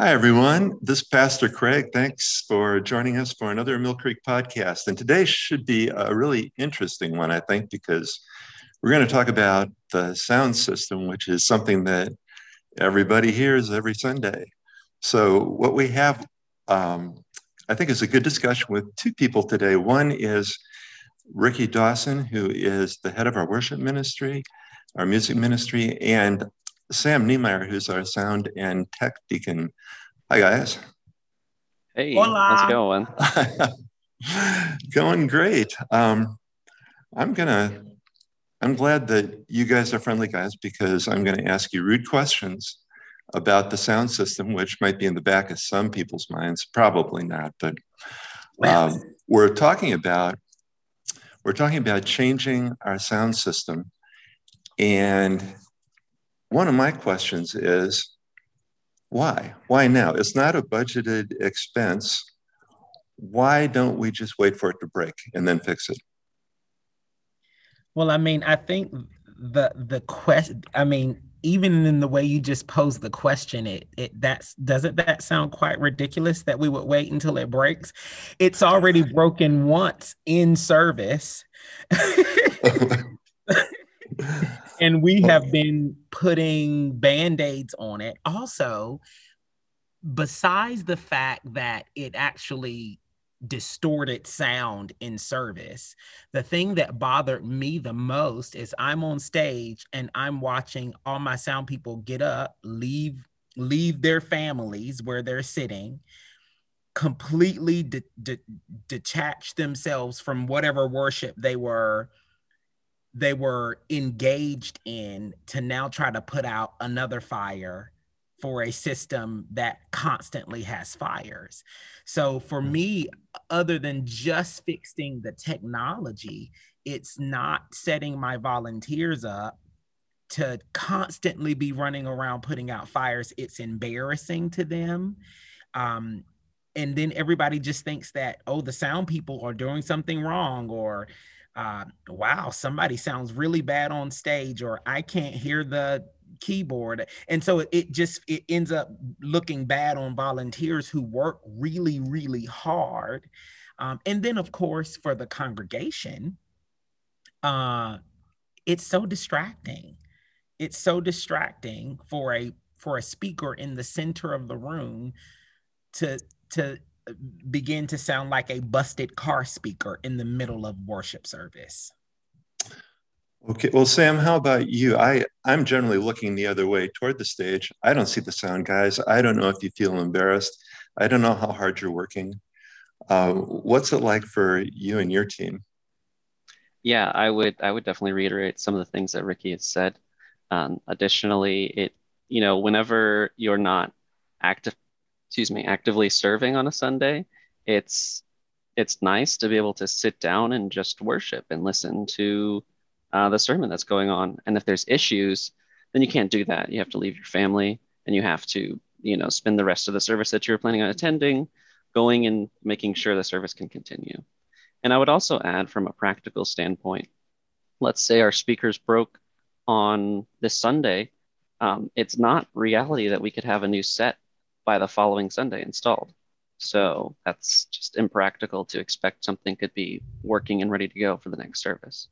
Hi, everyone. This is Pastor Craig. Thanks for joining us for another Mill Creek podcast. And today should be a really interesting one, I think, because we're going to talk about the sound system, which is something that everybody hears every Sunday. So what we have, I think, is a good discussion with two people today. One is Ricky Dawson, who is the head of our worship ministry, our music ministry, and Sam Niemeyer, who's our sound and tech deacon. Hi, guys. Hey, Hola. How's it going? Going great. I'm glad that you guys are friendly guys, because I'm going to ask you rude questions about the sound system, which might be in the back of some people's minds, probably not, but we're talking about changing our sound system. And one of my questions is, why? Why now? It's not a budgeted expense. Why don't we just wait for it to break and then fix it? Well, I mean, I think the question, I mean, even in the way you just posed the question, doesn't that sound quite ridiculous that we would wait until it breaks? It's already broken once in service. And we have been putting Band-Aids on it. Also, besides the fact that it actually distorted sound in service, the thing that bothered me the most is I'm on stage and I'm watching all my sound people get up, leave their families where they're sitting, completely detach themselves from whatever worship they were engaged in, to now try to put out another fire for a system that constantly has fires. So for me, other than just fixing the technology, it's not setting my volunteers up to constantly be running around putting out fires. It's embarrassing to them. And then everybody just thinks that, oh, the sound people are doing something wrong, or wow, somebody sounds really bad on stage, or I can't hear the keyboard. And so it ends up looking bad on volunteers who work really, really hard. And then, of course, for the congregation, it's so distracting. It's so distracting for a speaker in the center of the room to begin to sound like a busted car speaker in the middle of worship service. Okay, well, Sam, how about you? I'm generally looking the other way toward the stage. I don't see the sound guys. I don't know if you feel embarrassed. I don't know how hard you're working. What's it like for you and your team? Yeah, I would definitely reiterate some of the things that Ricky has said. Additionally, whenever you're not actively serving on a Sunday, it's nice to be able to sit down and just worship and listen to the sermon that's going on. And if there's issues, then you can't do that. You have to leave your family, and you have to, spend the rest of the service that you're planning on attending going and making sure the service can continue. And I would also add, from a practical standpoint, let's say our speakers broke on this Sunday. It's not reality that we could have a new set by the following Sunday installed. So that's just impractical to expect something could be working and ready to go for the next service.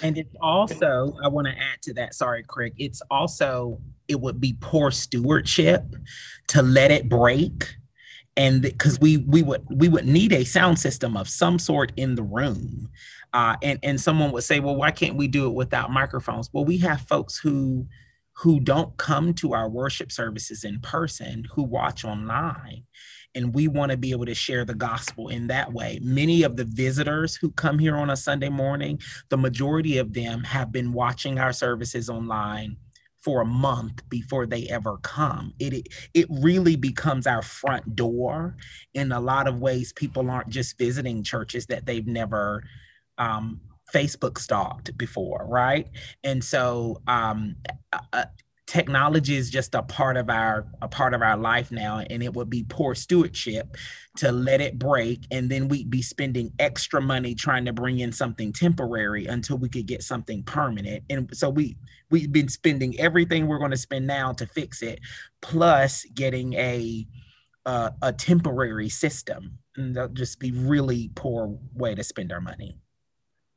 And it's also, I want to add to that, sorry, Craig, it would be poor stewardship to let it break. And because we would need a sound system of some sort in the room. And someone would say, well, why can't we do it without microphones? Well, we have folks who don't come to our worship services in person, who watch online. And we want to be able to share the gospel in that way. Many of the visitors who come here on a Sunday morning, the majority of them have been watching our services online for a month before they ever come. It really becomes our front door. In a lot of ways, people aren't just visiting churches that they've never Facebook stalked before, right? And so technology is just a part of our life now, and it would be poor stewardship to let it break, and then we'd be spending extra money trying to bring in something temporary until we could get something permanent. And so we've been spending everything we're going to spend now to fix it, plus getting a temporary system, and that'll just be really poor way to spend our money.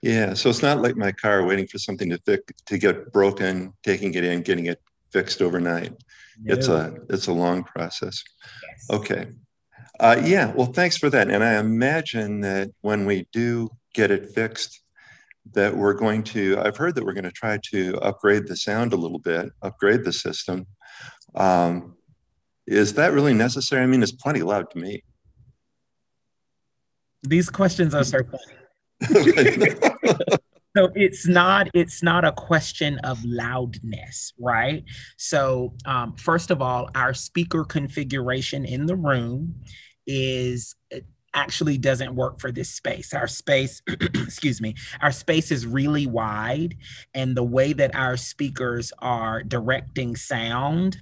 Yeah, so it's not like my car waiting for something to get broken, taking it in, getting it fixed overnight. No. It's a long process. Yes. Okay. Yeah, well, thanks for that. And I imagine that when we do get it fixed, that we're going to, I've heard that we're going to try to upgrade the sound a little bit, upgrade the system. Is that really necessary? I mean, it's plenty loud to me. These questions are so funny. So it's not a question of loudness, right? So first of all, our speaker configuration in the room actually doesn't work for this space. Our space, excuse me, our space is really wide, and the way that our speakers are directing sound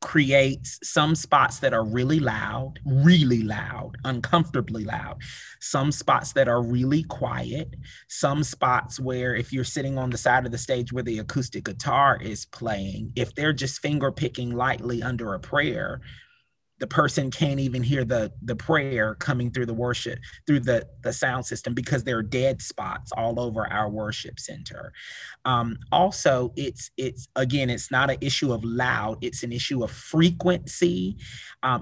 creates some spots that are really loud, uncomfortably loud, some spots that are really quiet, some spots where if you're sitting on the side of the stage where the acoustic guitar is playing, if they're just finger picking lightly under a prayer, the person can't even hear the prayer coming through the worship, through the sound system, because there are dead spots all over our worship center. Also, it's not an issue of loud, it's an issue of frequency.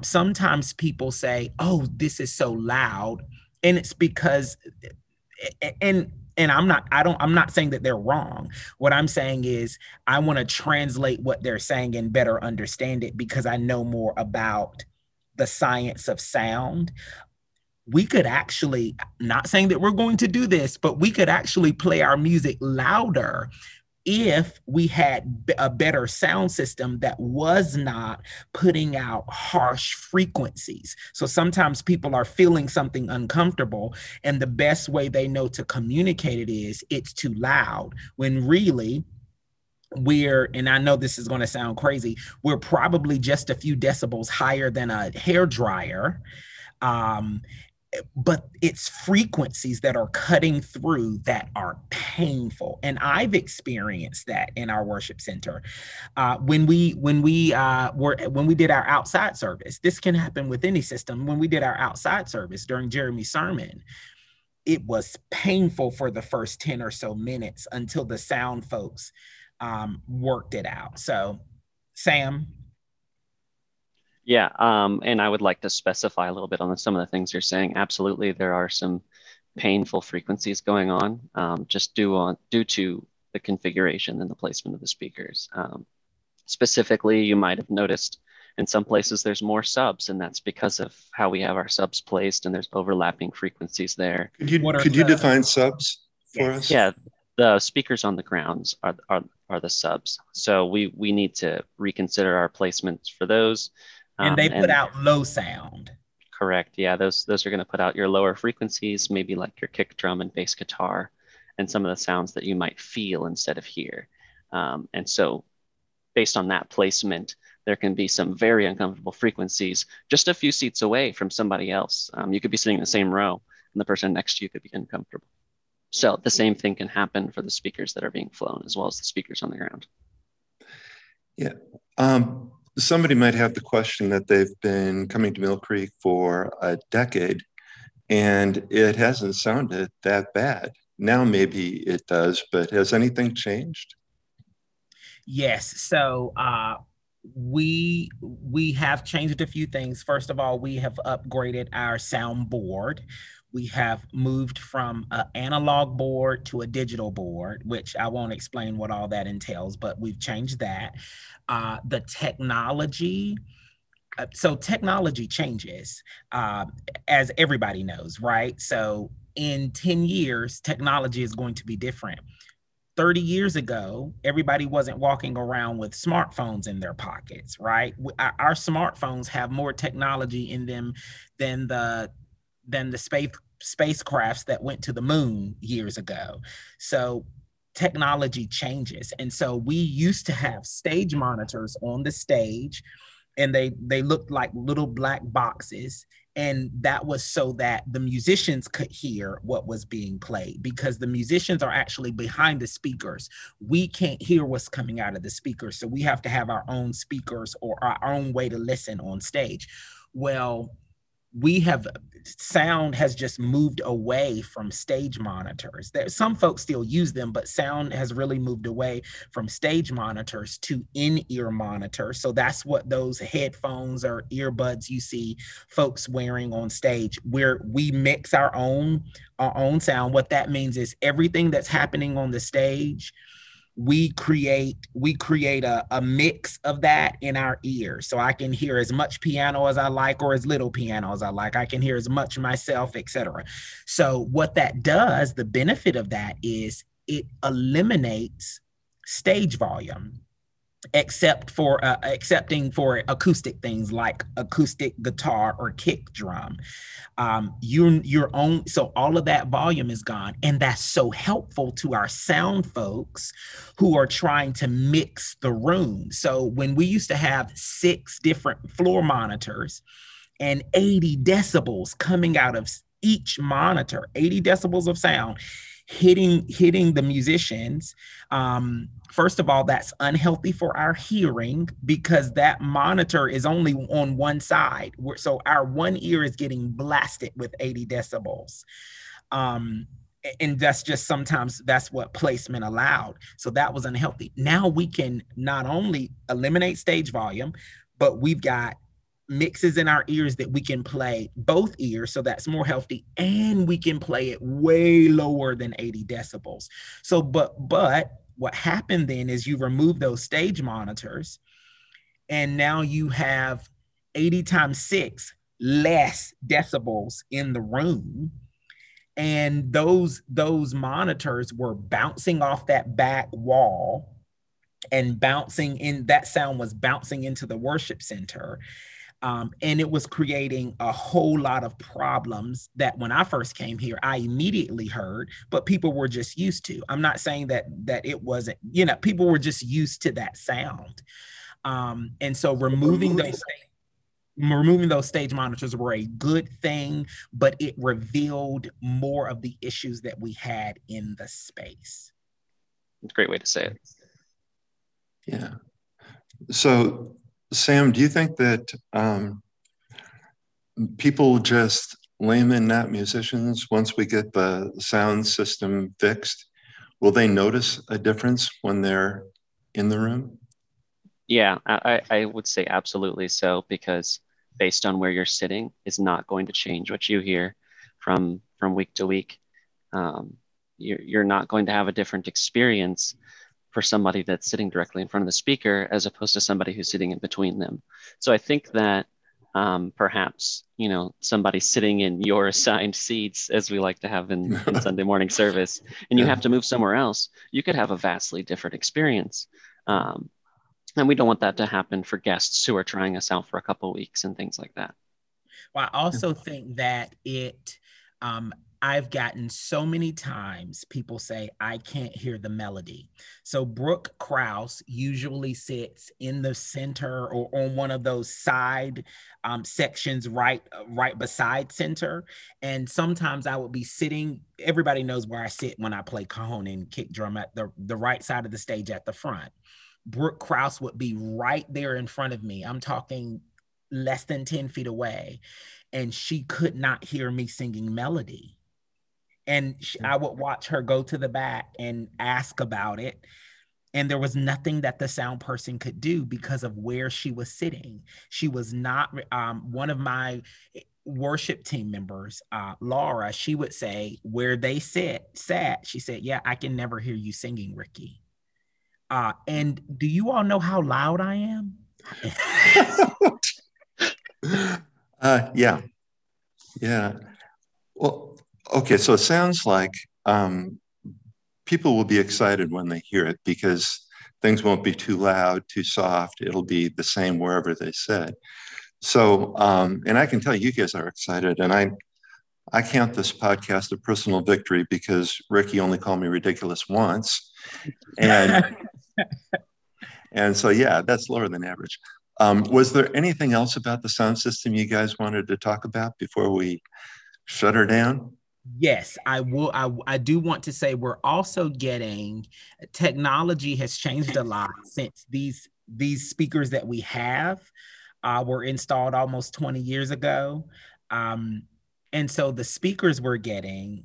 Sometimes people say, oh, this is so loud. And it's because, and I'm not saying that they're wrong. What I'm saying is I want to translate what they're saying and better understand it because I know more about the science of sound. We could actually, not saying that we're going to do this, but we could actually play our music louder if we had a better sound system that was not putting out harsh frequencies. So sometimes people are feeling something uncomfortable, and the best way they know to communicate it is it's too loud, when really we're, and I know this is going to sound crazy, we're probably just a few decibels higher than a hairdryer. But it's frequencies that are cutting through that are painful. And I've experienced that in our worship center. When we did our outside service, this can happen with any system. When we did our outside service during Jeremy's sermon, it was painful for the first 10 or so minutes until the sound folks worked it out. So, Sam. Yeah, and I would like to specify a little bit on some of the things you're saying. Absolutely, there are some painful frequencies going on, just due to the configuration and the placement of the speakers. Specifically, you might have noticed in some places there's more subs, and that's because of how we have our subs placed, and there's overlapping frequencies there. Could you define subs for us? Yeah, the speakers on the grounds are the subs. So we need to reconsider our placements for those. And they put out low sound. Correct. Yeah, those are going to put out your lower frequencies, maybe like your kick drum and bass guitar, and some of the sounds that you might feel instead of hear. And so based on that placement, there can be some very uncomfortable frequencies just a few seats away from somebody else. You could be sitting in the same row, and the person next to you could be uncomfortable. So the same thing can happen for the speakers that are being flown as well as the speakers on the ground. Yeah. Somebody might have the question that they've been coming to Mill Creek for a decade and it hasn't sounded that bad. Now maybe it does, but has anything changed? Yes. So we have changed a few things. First of all, we have upgraded our soundboard. We have moved from an analog board to a digital board, which I won't explain what all that entails, but we've changed that. The technology, so technology changes, as everybody knows, right? So in 10 years, technology is going to be different. 30 years ago, everybody wasn't walking around with smartphones in their pockets, right? Our smartphones have more technology in them than the spacecrafts that went to the moon years ago. So technology changes. And so we used to have stage monitors on the stage, and they looked like little black boxes. And that was so that the musicians could hear what was being played, because the musicians are actually behind the speakers. We can't hear what's coming out of the speakers. So we have to have our own speakers or our own way to listen on stage. Well, sound has just moved away from stage monitors. Some folks still use them, but sound has really moved away from stage monitors to in-ear monitors. So that's what those headphones or earbuds you see folks wearing on stage, where we mix our own sound. What that means is everything that's happening on the stage, we create a mix of that in our ears. So I can hear as much piano as I like, or as little piano as I like. I can hear as much myself, etc. So what that does, the benefit of that is it eliminates stage volume, excepting for acoustic things like acoustic guitar or kick drum. So all of that volume is gone. And that's so helpful to our sound folks who are trying to mix the room. So when we used to have 6 different floor monitors and 80 decibels coming out of each monitor, 80 decibels of sound, hitting the musicians. First of all, that's unhealthy for our hearing, because that monitor is only on one side. So our one ear is getting blasted with 80 decibels. And that's just sometimes that's what placement allowed. So that was unhealthy. Now we can not only eliminate stage volume, but we've got mixes in our ears that we can play both ears, so that's more healthy, and we can play it way lower than 80 decibels. So, but what happened then is you remove those stage monitors, and now you have 80 times 6 less decibels in the room. And those monitors were bouncing off that back wall, and bouncing in, that sound was bouncing into the worship center. And it was creating a whole lot of problems that when I first came here, I immediately heard, but people were just used to. I'm not saying that it wasn't, people were just used to that sound. And so removing those stage monitors were a good thing, but it revealed more of the issues that we had in the space. That's a great way to say it. Yeah. So, Sam, do you think that people, just laymen, not musicians, once we get the sound system fixed, will they notice a difference when they're in the room? Yeah, I would say absolutely so, because based on where you're sitting is not going to change what you hear from week to week. You're not going to have a different experience for somebody that's sitting directly in front of the speaker as opposed to somebody who's sitting in between them. So I think that perhaps, somebody sitting in your assigned seats, as we like to have in Sunday morning service, and you have to move somewhere else, you could have a vastly different experience. And we don't want that to happen for guests who are trying us out for a couple of weeks and things like that. Well, I also think that I've gotten so many times people say, I can't hear the melody. So Brooke Krause usually sits in the center or on one of those side sections right beside center. And sometimes I would be sitting, everybody knows where I sit when I play cajon and kick drum, at the right side of the stage at the front. Brooke Krause would be right there in front of me. I'm talking less than 10 feet away. And she could not hear me singing melody. And I would watch her go to the back and ask about it. And there was nothing that the sound person could do because of where she was sitting. She was not, one of my worship team members, Laura, she would say where they sat, she said, yeah, I can never hear you singing, Ricky. And do you all know how loud I am? Yeah. Well, okay, so it sounds like people will be excited when they hear it, because things won't be too loud, too soft. It'll be the same wherever they sit. So, and I can tell you guys are excited, and I I count this podcast a personal victory because Ricky only called me ridiculous once. And, and so, yeah, that's lower than average. Was there anything else about the sound system you guys wanted to talk about before we shut her down? Yes, I will. I do want to say we're also getting, technology has changed a lot since these speakers that we have were installed almost 20 years ago. And so the speakers we're getting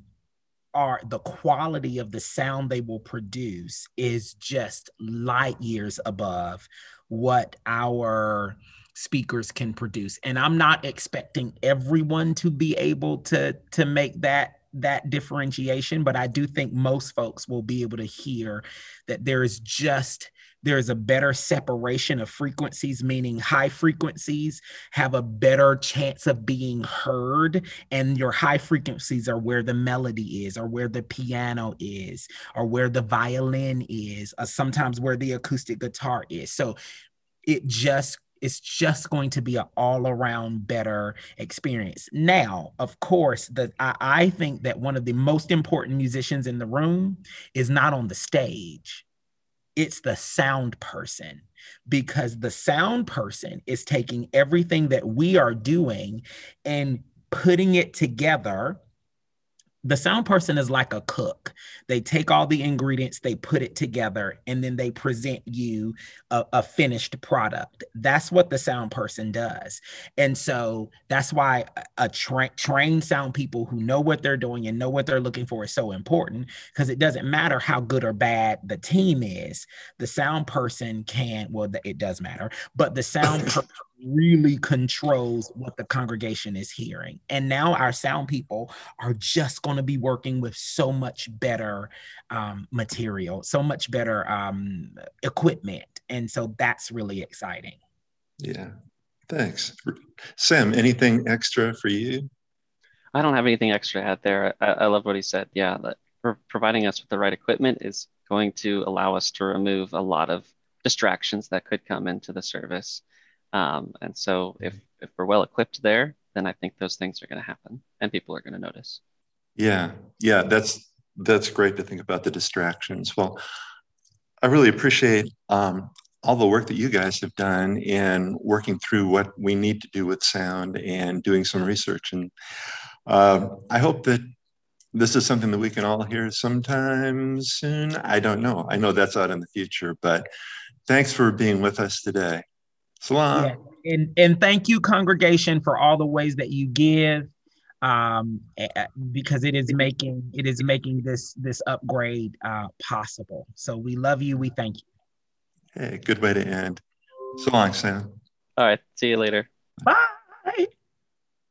are, the quality of the sound they will produce is just light years above what our speakers can produce. And I'm not expecting everyone to be able to make that differentiation, but I do think most folks will be able to hear that there is a better separation of frequencies, meaning high frequencies have a better chance of being heard, and your high frequencies are where the melody is, or where the piano is, or where the violin is, or sometimes where the acoustic guitar is. So it's just going to be an all-around better experience. Now, of course, I think that one of the most important musicians in the room is not on the stage. It's the sound person, because the sound person is taking everything that we are doing and putting it together. The sound person is like a cook. They take all the ingredients, they put it together, and then they present you a finished product. That's what the sound person does. And so that's why trained sound people who know what they're doing and know what they're looking for is so important, because it doesn't matter how good or bad the team is. The sound person it does matter, but the sound person really controls what the congregation is hearing. And now our sound people are just going to be working with so much better material, so much better equipment. And so that's really exciting. Yeah. Thanks. Sam, anything extra for you? I don't have anything extra to add there. I love what he said. Yeah. Providing us with the right equipment is going to allow us to remove a lot of distractions that could come into the service. And so if we're well equipped there, then I think those things are going to happen and people are going to notice. Yeah. That's great to think about the distractions. Well, I really appreciate all the work that you guys have done in working through what we need to do with sound and doing some research. And I hope that this is something that we can all hear sometime soon. I don't know. I know that's out in the future, but thanks for being with us today. Salam. Yeah. And thank you, congregation, for all the ways that you give, because it is making this upgrade possible. So we love you. We thank you. Hey, good way to end. So long, Sam. All right. See you later. Bye.